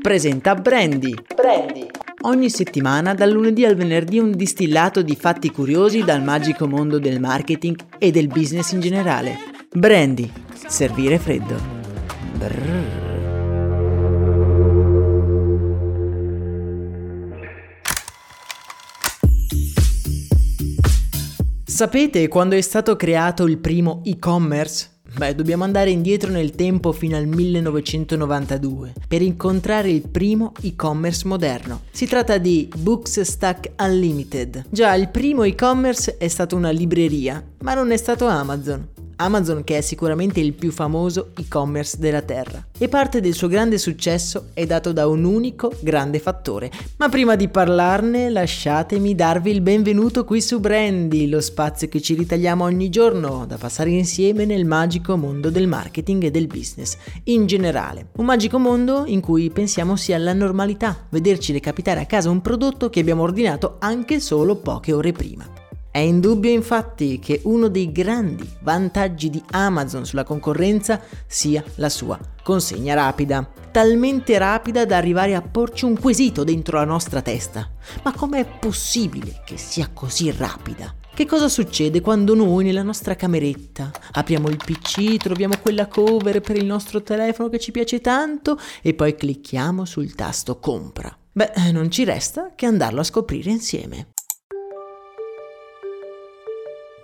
presenta Brandy. Ogni settimana, dal lunedì al venerdì, un distillato di fatti curiosi dal magico mondo del marketing e del business in generale. Brandy, servire freddo. Sapete quando è stato creato il primo e-commerce? Beh, dobbiamo andare indietro nel tempo fino al 1992 per incontrare il primo e-commerce moderno. Si tratta di Book Stacks Unlimited. Già, il primo e-commerce è stata una libreria, ma non è stato Amazon. Amazon, che è sicuramente il più famoso e-commerce della terra. E parte del suo grande successo è dato da un unico grande fattore. Ma prima di parlarne, lasciatemi darvi il benvenuto qui su Brandy, lo spazio che ci ritagliamo ogni giorno da passare insieme nel magico mondo del marketing e del business in generale. Un magico mondo in cui pensiamo sia la normalità, vederci recapitare a casa un prodotto che abbiamo ordinato anche solo poche ore prima. È indubbio infatti che uno dei grandi vantaggi di Amazon sulla concorrenza sia la sua consegna rapida. Talmente rapida da arrivare a porci un quesito dentro la nostra testa. Ma com'è possibile che sia così rapida? Che cosa succede quando noi nella nostra cameretta apriamo il PC, troviamo quella cover per il nostro telefono che ci piace tanto e poi clicchiamo sul tasto compra? Beh, non ci resta che andarlo a scoprire insieme.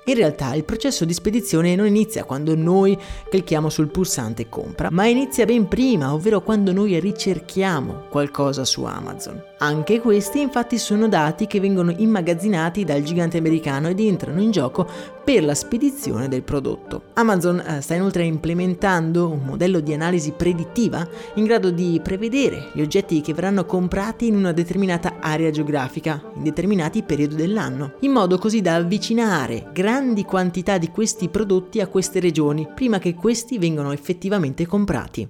In realtà il processo di spedizione non inizia quando noi clicchiamo sul pulsante compra, ma inizia ben prima, ovvero quando noi ricerchiamo qualcosa su Amazon. Anche questi infatti sono dati che vengono immagazzinati dal gigante americano ed entrano in gioco per la spedizione del prodotto. Amazon sta inoltre implementando un modello di analisi predittiva in grado di prevedere gli oggetti che verranno comprati in una determinata area geografica, in determinati periodi dell'anno, in modo così da avvicinare grandi quantità di questi prodotti a queste regioni prima che questi vengano effettivamente comprati.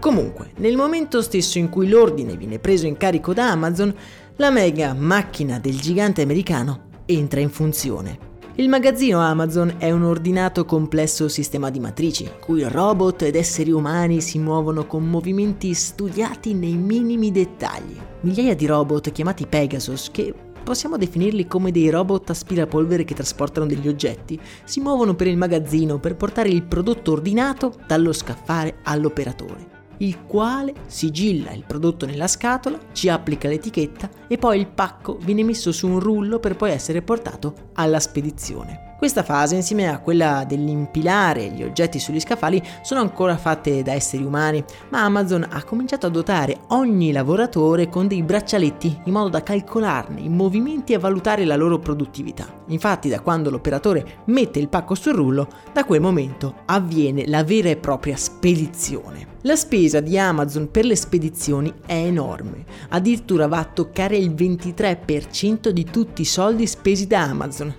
Comunque, nel momento stesso in cui l'ordine viene preso in carico da Amazon, la mega macchina del gigante americano entra in funzione. Il magazzino Amazon è un ordinato complesso sistema di matrici, in cui robot ed esseri umani si muovono con movimenti studiati nei minimi dettagli. Migliaia di robot chiamati Pegasus, che possiamo definirli come dei robot aspirapolvere che trasportano degli oggetti, si muovono per il magazzino per portare il prodotto ordinato dallo scaffale all'operatore, il quale sigilla il prodotto nella scatola, ci applica l'etichetta e poi il pacco viene messo su un rullo per poi essere portato alla spedizione. Questa fase, insieme a quella dell'impilare gli oggetti sugli scaffali, sono ancora fatte da esseri umani, ma Amazon ha cominciato a dotare ogni lavoratore con dei braccialetti in modo da calcolarne i movimenti e valutare la loro produttività. Infatti, da quando l'operatore mette il pacco sul rullo, da quel momento avviene la vera e propria spedizione. La spesa di Amazon per le spedizioni è enorme, addirittura va a toccare il 23% di tutti i soldi spesi da Amazon,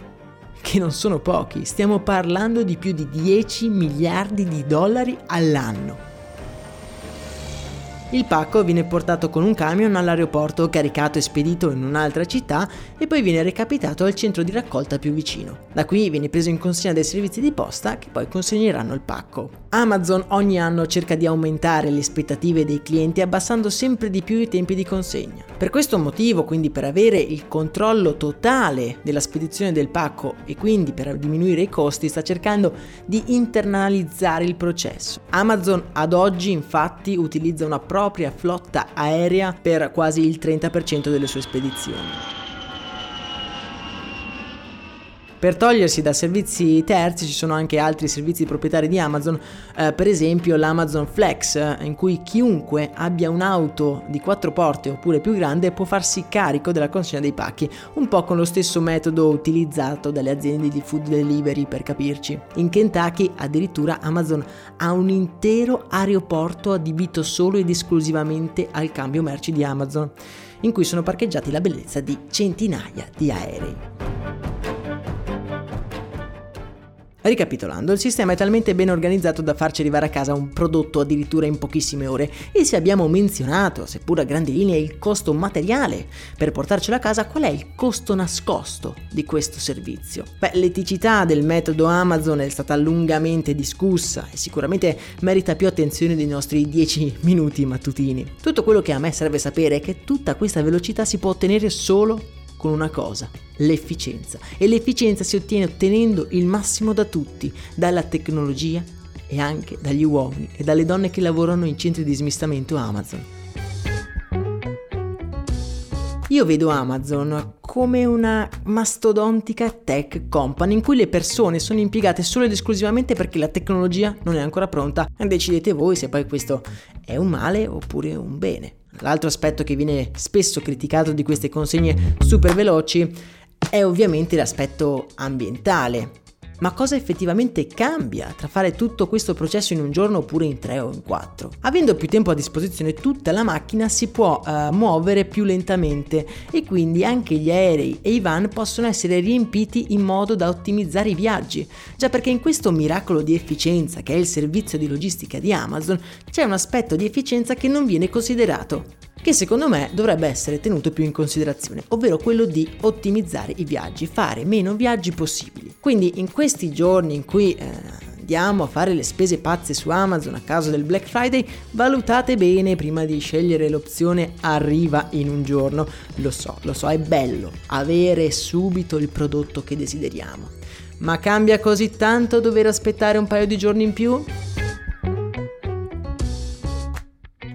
che non sono pochi, stiamo parlando di più di 10 miliardi di dollari all'anno. Il pacco viene portato con un camion all'aeroporto, caricato e spedito in un'altra città e poi viene recapitato al centro di raccolta più vicino. Da qui viene preso in consegna dai servizi di posta che poi consegneranno il pacco. Amazon ogni anno cerca di aumentare le aspettative dei clienti abbassando sempre di più i tempi di consegna. Per questo motivo, quindi per avere il controllo totale della spedizione del pacco e quindi per diminuire i costi, sta cercando di internalizzare il processo. Amazon ad oggi infatti utilizza una propria flotta aerea per quasi il 30% delle sue spedizioni. Per togliersi da servizi terzi ci sono anche altri servizi proprietari di Amazon, per esempio l'Amazon Flex, in cui chiunque abbia un'auto di 4 porte oppure più grande può farsi carico della consegna dei pacchi, un po' con lo stesso metodo utilizzato dalle aziende di food delivery, per capirci. In Kentucky addirittura Amazon ha un intero aeroporto adibito solo ed esclusivamente al cambio merci di Amazon, in cui sono parcheggiati la bellezza di centinaia di aerei. Ricapitolando, il sistema è talmente ben organizzato da farci arrivare a casa un prodotto addirittura in pochissime ore, e se abbiamo menzionato, seppur a grandi linee, il costo materiale per portarcelo a casa, qual è il costo nascosto di questo servizio? Beh, l'eticità del metodo Amazon è stata lungamente discussa e sicuramente merita più attenzione dei nostri 10 minuti mattutini. Tutto quello che a me serve sapere è che tutta questa velocità si può ottenere solo con una cosa: l'efficienza. E l'efficienza si ottiene ottenendo il massimo da tutti, dalla tecnologia e anche dagli uomini e dalle donne che lavorano in centri di smistamento Amazon. Io vedo Amazon come una mastodontica tech company in cui le persone sono impiegate solo ed esclusivamente perché la tecnologia non è ancora pronta. Decidete voi se poi questo è un male oppure un bene. L'altro aspetto che viene spesso criticato di queste consegne super veloci è ovviamente l'aspetto ambientale. Ma cosa effettivamente cambia tra fare tutto questo processo in un giorno oppure in 3 o in 4? Avendo più tempo a disposizione, tutta la macchina si può muovere più lentamente, e quindi anche gli aerei e i van possono essere riempiti in modo da ottimizzare i viaggi. Già, perché in questo miracolo di efficienza che è il servizio di logistica di Amazon c'è un aspetto di efficienza che non viene considerato, che secondo me dovrebbe essere tenuto più in considerazione, ovvero quello di ottimizzare i viaggi, fare meno viaggi possibili. Quindi in questi giorni in cui andiamo a fare le spese pazze su Amazon a causa del Black Friday, valutate bene prima di scegliere l'opzione arriva in un giorno. Lo so, è bello avere subito il prodotto che desideriamo, ma cambia così tanto dover aspettare un paio di giorni in più?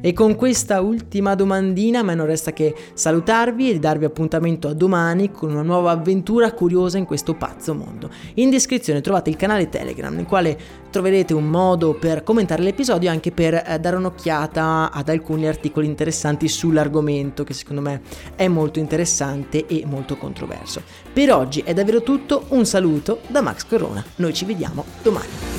E con questa ultima domandina a me non resta che salutarvi e darvi appuntamento a domani con una nuova avventura curiosa in questo pazzo mondo. In descrizione trovate il canale Telegram, nel quale troverete un modo per commentare l'episodio e anche per dare un'occhiata ad alcuni articoli interessanti sull'argomento, che secondo me è molto interessante e molto controverso. Per oggi è davvero tutto, un saluto da Max Corona, noi ci vediamo domani.